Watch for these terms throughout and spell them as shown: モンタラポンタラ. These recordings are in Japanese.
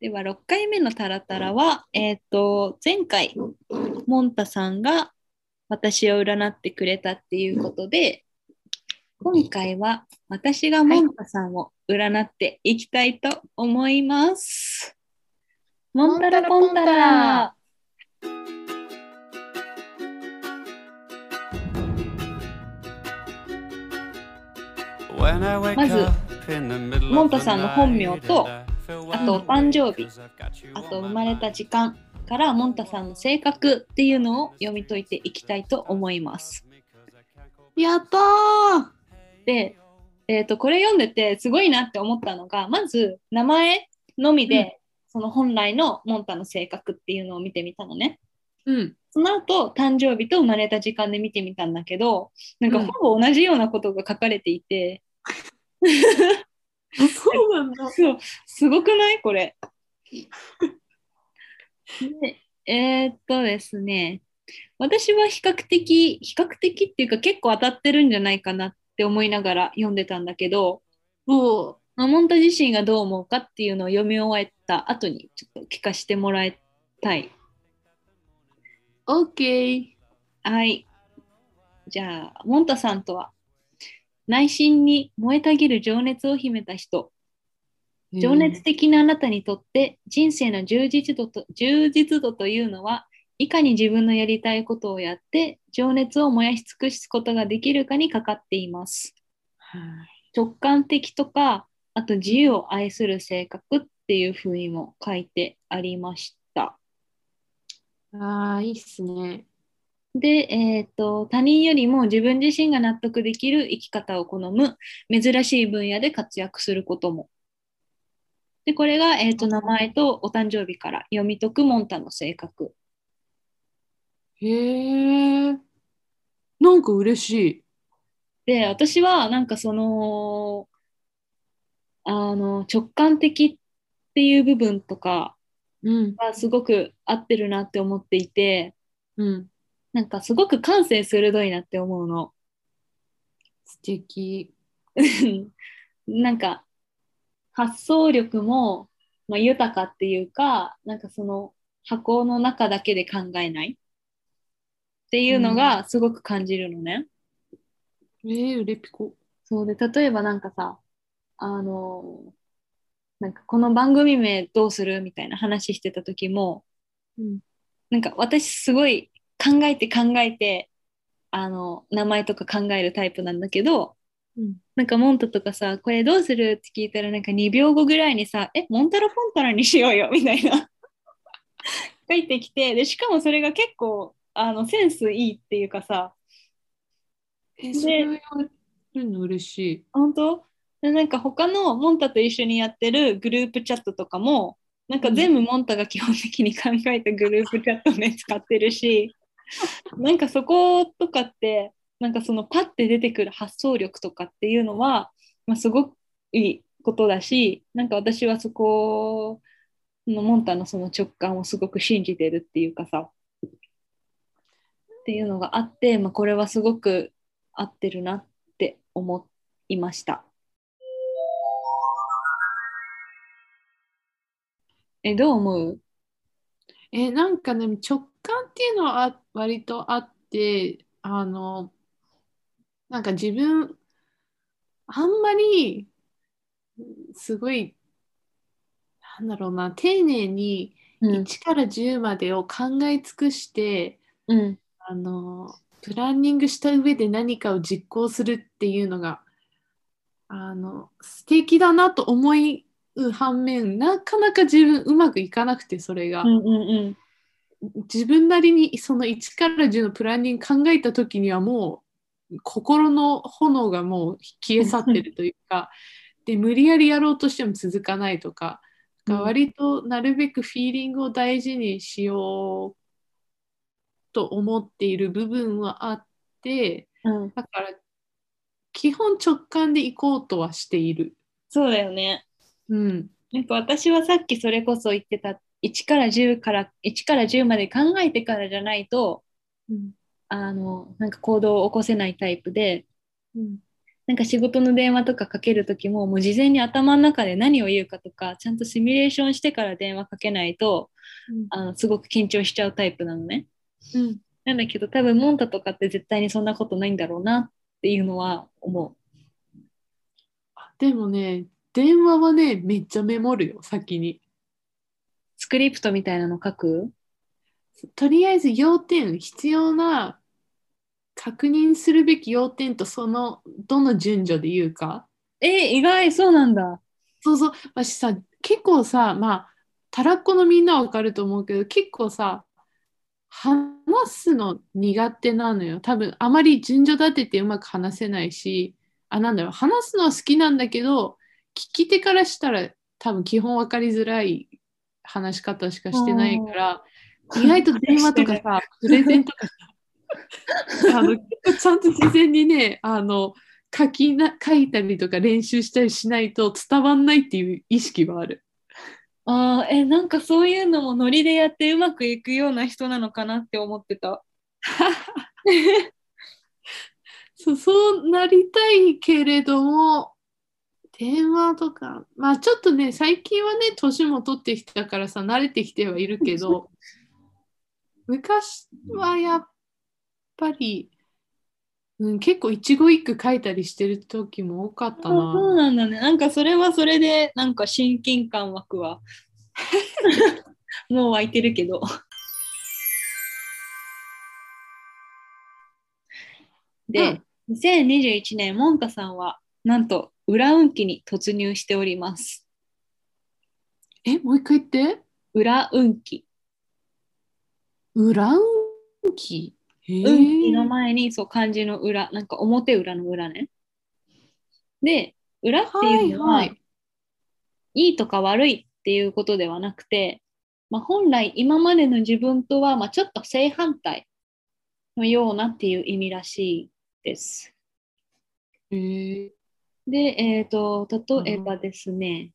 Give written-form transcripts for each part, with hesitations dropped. では6回目のタラタラは、前回モンタさんが私を占ってくれたっていうことで、今回は私がモンタさんを占っていきたいと思います。はい、モンタラポンタラ。まずモンタさんの本名と、あとお誕生日、あと生まれた時間からモンタさんの性格っていうのを読み解いていきたいと思います。やったー。で、これ読んでてすごいなって思ったのが、まず名前のみで、その本来のモンタの性格っていうのを見てみたのね。その後誕生日と生まれた時間で見てみたんだけど、なんかほぼ同じようなことが書かれていて、そうなんだ。そう、すごくないこれ。ですね、私は比較的っていうか結構当たってるんじゃないかなって思いながら読んでたんだけど、モンタ自身がどう思うかっていうのを読み終えた後にちょっと聞かせてもらいたい。OK。はい。じゃあ、モンタさんとは、内心に燃えたぎる情熱を秘めた人。情熱的なあなたにとって人生の充実度というのは、いかに自分のやりたいことをやって情熱を燃やし尽くすことができるかにかかっています。直感的とか、あと自由を愛する性格っていうふうにも書いてありました。いいですね。で、他人よりも自分自身が納得できる生き方を好む、珍しい分野で活躍することも。で、これが、名前とお誕生日から読み解くモンタの性格。へえ、なんか嬉しい。で、私はなんかその、直感的っていう部分とかがすごく合ってるなって思っていて、なんかすごく感性鋭いなって思うの。素敵。なんか発想力も、豊かっていうか、なんかその箱の中だけで考えないっていうのがすごく感じるのね。うれぴこ。そうで、例えばなんかさ、なんかこの番組名どうするみたいな話してた時も、なんか私すごい考えて名前とか考えるタイプなんだけど、なんかモンタとかさ、これどうするって聞いたら、なんか2秒後ぐらいにさ、モンタラポンタラにしようよみたいな書いてきて、でしかもそれが結構センスいいっていうかさ、それをやるの嬉しい。本当？なんか他のモンタと一緒にやってるグループチャットとかも、なんか全部モンタが基本的に考えたグループチャットね使ってるし、なんかそことかって、なんかそのパッて出てくる発想力とかっていうのは、すごくいいことだし、なんか私はそこのモンタのその直感をすごく信じてるっていうかさ、っていうのがあって、これはすごく合ってるなって思いました。どう思う？なんかね、直感っていうのは割とあって、なんか自分あんまりすごい、なんだろうな、丁寧に1から10までを考え尽くして、プランニングした上で何かを実行するっていうのが素敵だなと思い反面、なかなか自分うまくいかなくて、それが、自分なりにその1から10のプランニング考えた時にはもう心の炎がもう消え去ってるというか、で無理やりやろうとしても続かないとか、割となるべくフィーリングを大事にしようと思っている部分はあって、だから基本直感でいこうとはしている。そうだよね。なんか私はさっきそれこそ言ってた、1から10まで考えてからじゃないと、なんか行動を起こせないタイプで、なんか仕事の電話とかかけるときも、もう事前に頭の中で何を言うかとか、ちゃんとシミュレーションしてから電話かけないと、すごく緊張しちゃうタイプなのね。うん、なんだけど多分モンタとかって絶対にそんなことないんだろうなっていうのは思う。でもね、電話はね、めっちゃメモるよ、先に。スクリプトみたいなの書く？とりあえず要点、必要な確認するべき要点とそのどの順序で言うか。意外。そうなんだ。そうそう。私さ、結構さ、まあたらっこのみんなは分かると思うけど、結構さ話すの苦手なのよ。多分あまり順序立ててうまく話せないし、なんだろう、話すのは好きなんだけど、聞き手からしたら多分基本分かりづらい話し方しかしてないから、意外と電話とかさ、プレゼンとかさちゃんと事前にね、書いたりとか練習したりしないと伝わんないっていう意識はある。なんかそういうのもノリでやってうまくいくような人なのかなって思ってた。そうなりたいけれども、電話とか、まあちょっとね、最近はね、年も取ってきたからさ、慣れてきてはいるけど、昔はやっぱり、結構一語一句書いたりしてる時も多かったな。そうなんだね。なんかそれはそれでなんか親近感湧くわ。もう湧いてるけど。で、2021年モンタさんはなんと裏運気に突入しております。もう一回言って。裏運気。裏運気。運気の前に、そう、漢字の裏、なんか表裏の裏ね。で、裏っていうのは、いいとか悪いっていうことではなくて、まあ、本来今までの自分とは、まあ、ちょっと正反対のようなっていう意味らしいです。で、例えばですね、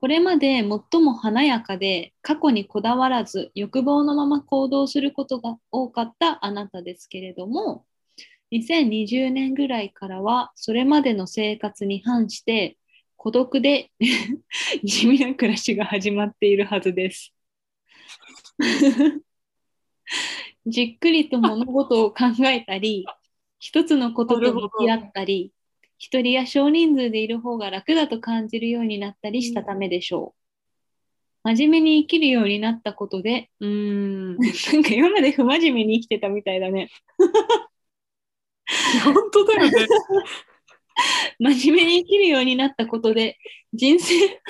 これまで最も華やかで過去にこだわらず欲望のまま行動することが多かったあなたですけれども、2020年ぐらいからはそれまでの生活に反して孤独で地味な暮らしが始まっているはずです。じっくりと物事を考えたり、一つのことと向き合ったり、一人や少人数でいる方が楽だと感じるようになったりしたためでしょう。真面目に生きるようになったことで、なんか今まで不真面目に生きてたみたいだね。本当だよね。真面目に生きるようになったことで、人生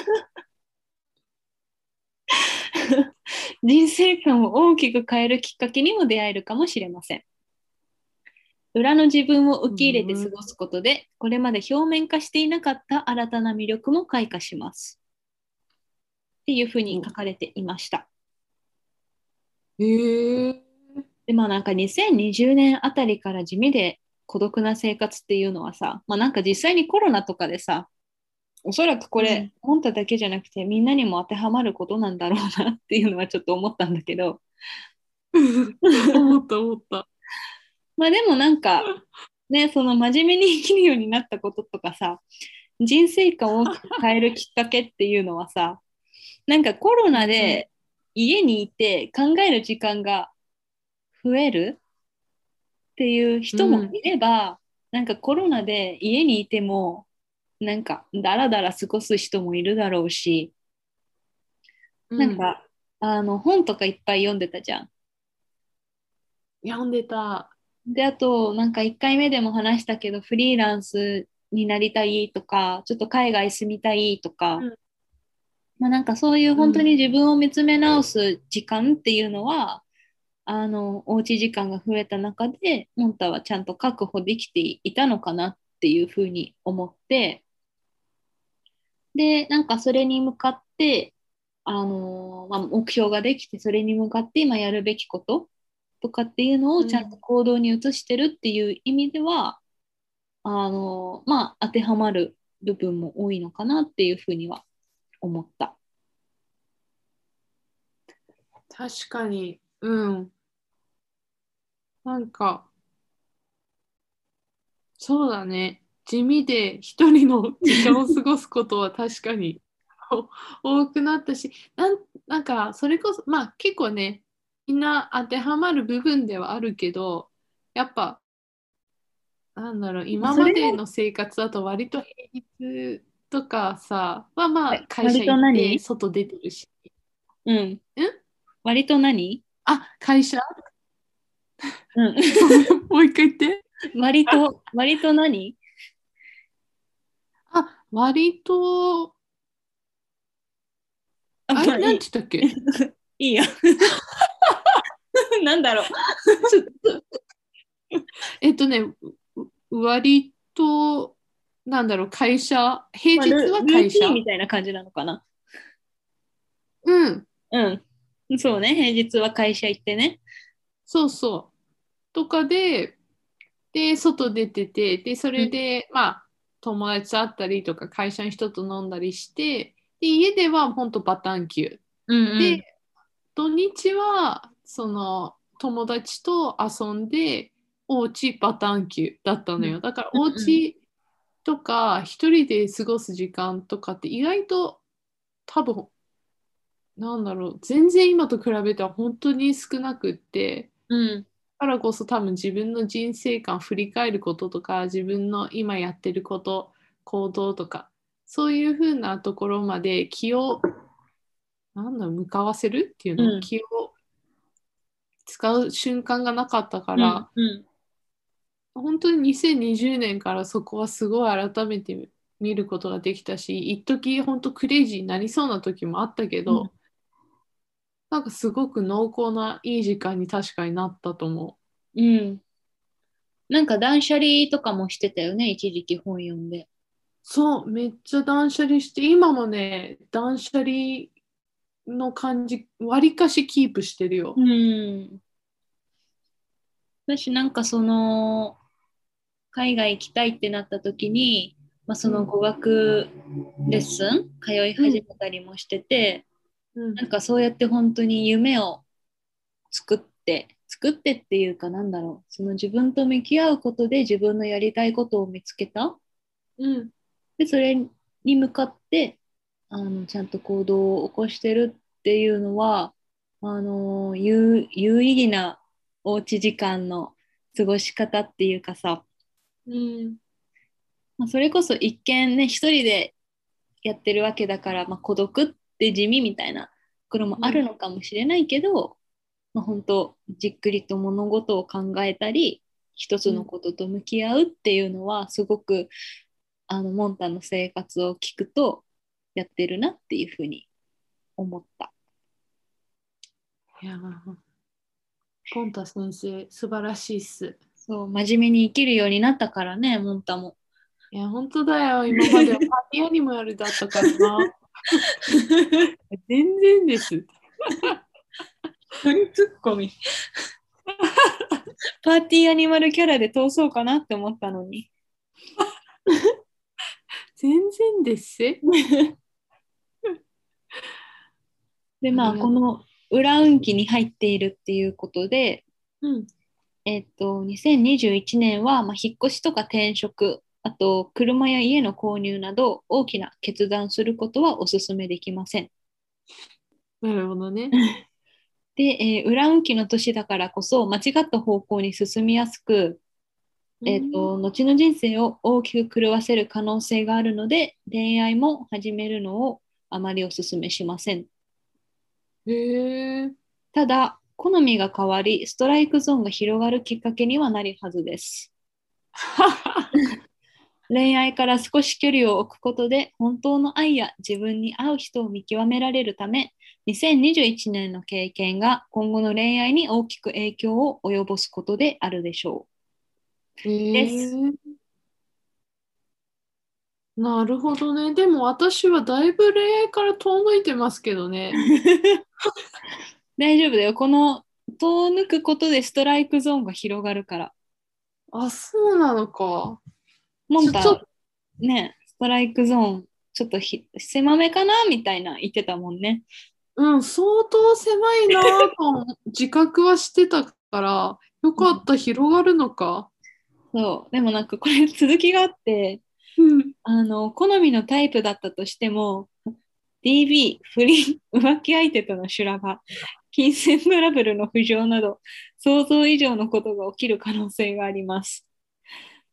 観を大きく変えるきっかけにも出会えるかもしれません。裏の自分を受け入れて過ごすことで、これまで表面化していなかった新たな魅力も開花しますっていうふうに書かれていました。で、まあなんか2020年あたりから地味で孤独な生活っていうのはさ、まあなんか実際にコロナとかでさ、おそらくこれ、モンタだけじゃなくてみんなにも当てはまることなんだろうなっていうのはちょっと思ったんだけど。思った。まあでもなんかね、その真面目に生きるようになったこととかさ、人生観を変えるきっかけっていうのはさ、なんかコロナで家にいて考える時間が増えるっていう人もいれば、なんかコロナで家にいてもなんかダラダラ過ごす人もいるだろうし、なんか本とかいっぱい読んでたじゃん。読んでた。で、あとなんか1回目でも話したけど、フリーランスになりたいとか、ちょっと海外住みたいとか、まあ、なんかそういう本当に自分を見つめ直す時間っていうのは、おうち時間が増えた中でモンタはちゃんと確保できていたのかなっていうふうに思って、でなんかそれに向かって、目標ができて、それに向かって今やるべきこととかっていうのをちゃんと行動に移してるっていう意味では、まあ当てはまる部分も多いのかなっていうふうには思った。確かに、なんかそうだね。地味で一人の時間を過ごすことは確かに多くなったし、なんかそれこそまあ結構ねみんな当てはまる部分ではあるけど、やっぱなんだろう、今までの生活だと割と平日とかさはまあ会社行って外出てるし、うん、割と何？あ、会社？うん、もう一回言って。割と何？あ、割とあれ何て言ったっけ？いいよ。なんだろう。割となんだろう、会社、平日は会社、まあ、ルーティーンみたいな感じなのかな。うんうん、そうね、平日は会社行ってね、そうそうとかで外出てて、でそれで、うん、まあ友達会ったりとか会社の人と飲んだりして、で家ではほんとバタンキュー、うんうん、で土日はその友達と遊んでおうちバタンキューだったのよ。だからおうちとか一人で過ごす時間とかって意外と多分なんだろう、全然今と比べては本当に少なくって、うん、だからこそ多分自分の人生観を振り返ることとか、自分の今やってること、行動とか、そういうふうなところまで気をなんだろう、向かわせるっていうの、うん、気を使う瞬間がなかったから、うんうん、本当に2020年からそこはすごい改めて見ることができたし、一時本当クレイジーになりそうな時もあったけど、うんなんかすごく濃厚ないい時間に確かになったと思う。うん。なんか断捨離とかもしてたよね、一時期本読んで。そう、めっちゃ断捨離して、今もね、断捨離の感じ、わりかしキープしてるよ。うん。私なんかその、海外行きたいってなった時に、まあ、その語学レッスン、うん、通い始めたりもしてて、なんかそうやって本当に夢を作ってっていうかなんだろう、その自分と向き合うことで自分のやりたいことを見つけた、うん、でそれに向かってちゃんと行動を起こしてるっていうのは有意義なおうち時間の過ごし方っていうかさ、うんまあ、それこそ一見ね一人でやってるわけだから、まあ、孤独ってで地味みたいなところもあるのかもしれないけど、うんまあ、本当じっくりと物事を考えたり一つのことと向き合うっていうのはすごくモンタの生活を聞くとやってるなっていうふうに思った。いやモンタ先生素晴らしいっす。そう真面目に生きるようになったからねモンタも。いや本当だよ、今まではパーティーアニマルだったからな全然ですツッコミパーティーアニマルキャラで通そうかなって思ったのに全然ですでまあこの裏運気に入っているっていうことで、うん、2021年は、まあ、引っ越しとか転職、あと車や家の購入など大きな決断することはお勧めできません。なるほどねで、裏運気の年だからこそ間違った方向に進みやすく、後の人生を大きく狂わせる可能性があるので恋愛も始めるのをあまりお勧めしません。ただ好みが変わりストライクゾーンが広がるきっかけにはなるはずです恋愛から少し距離を置くことで本当の愛や自分に合う人を見極められるため、2021年の経験が今後の恋愛に大きく影響を及ぼすことであるでしょう。です。なるほどね。でも私はだいぶ恋愛から遠のいてますけどね大丈夫だよ、この遠抜くことでストライクゾーンが広がるから。あ、そうなのか。モンタね、ストライクゾーンちょっと狭めかなみたいな言ってたもんね。うん、相当狭いなと自覚はしてたからよかった、広がるのか。そうでもなんかこれ続きがあって、うん、好みのタイプだったとしても DV、不倫、浮気相手との修羅場、金銭トラブルの浮上など想像以上のことが起きる可能性があります。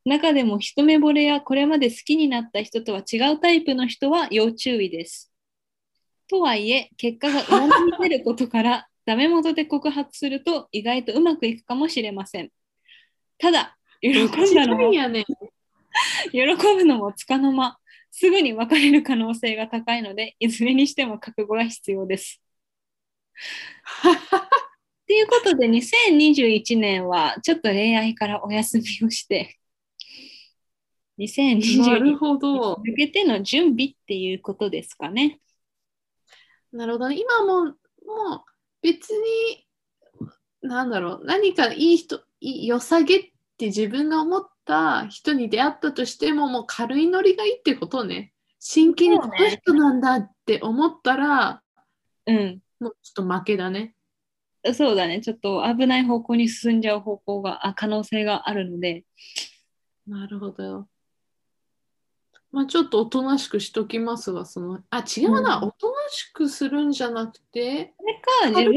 中でも一目惚れやこれまで好きになった人とは違うタイプの人は要注意です。とはいえ結果が上に出ることからダメ元で告発すると意外とうまくいくかもしれません。ただ喜ぶのもつかの間すぐに別れる可能性が高いので、いずれにしても覚悟が必要です。ということで2021年はちょっと恋愛からお休みをして2020年に向けての準備っていうことですかね。なるほどね。今もう別に何だろう、何かいい人、良さげって自分が思った人に出会ったとしても、もう軽いノリがいいってことね。真剣にこの人なんだって思ったら、うん、もうちょっと負けだね。そうだね。ちょっと危ない方向に進んじゃう可能性があるので。なるほど。まあ、ちょっとおとなしくしときますが、違うな、おとなしくするんじゃなくて、それか自分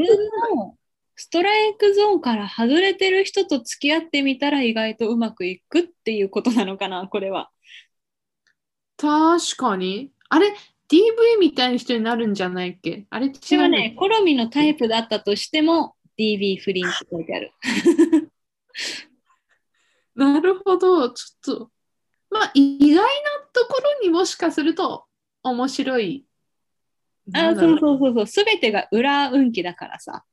のストライクゾーンから外れてる人と付き合ってみたら意外とうまくいくっていうことなのかな、これは。確かに。あれ DV みたいな人になるんじゃないっけ？あれ違う。私はね、好みのタイプだったとしても DV 不倫って書いてある。なるほど。ちょっとまあ、意外なところにもしかすると面白い。そうそうそう。すべてが裏運気だからさ。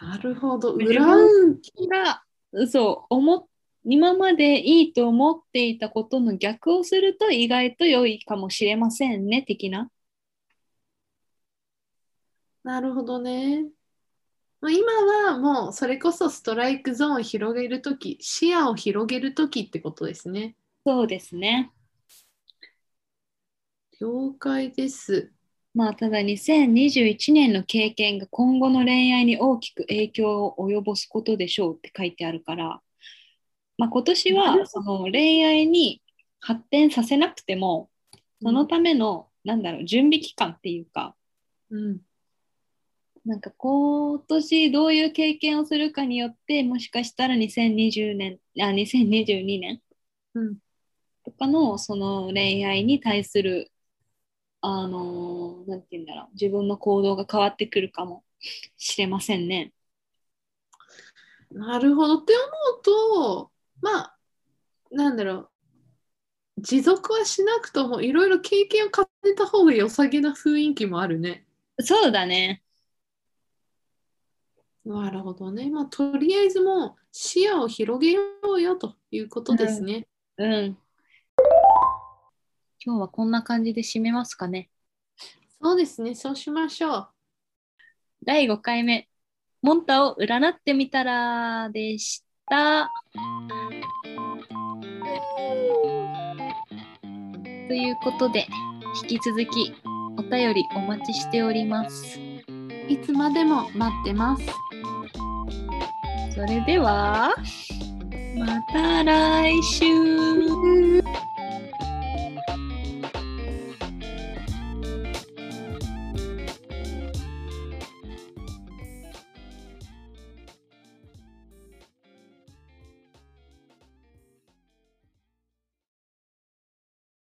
なるほど。裏運気が、そう、今までいいと思っていたことの逆をすると意外と良いかもしれませんね、的な。なるほどね。今はもうそれこそストライクゾーンを広げるとき、視野を広げるときってことですね。そうですね。了解です。まあ、ただ2021年の経験が今後の恋愛に大きく影響を及ぼすことでしょうって書いてあるから、まあ、今年はその恋愛に発展させなくても、そのための、準備期間っていうか、うん。なんか今年どういう経験をするかによって、もしかしたら2022年とかのその恋愛に対するなんて言うんだろう、自分の行動が変わってくるかもしれませんね。なるほどって思うと、まあ持続はしなくともいろいろ経験を重ねた方が良さげな雰囲気もあるね。そうだね。なるほどね。まあ、とりあえずもう視野を広げようよということですね。うん。うん、今日はこんな感じで締めますかね。そうですね。そうしましょう。第5回目、モンタを占ってみたらでした。ということで、引き続きお便りお待ちしております。いつまでも待ってます。それではまた来週。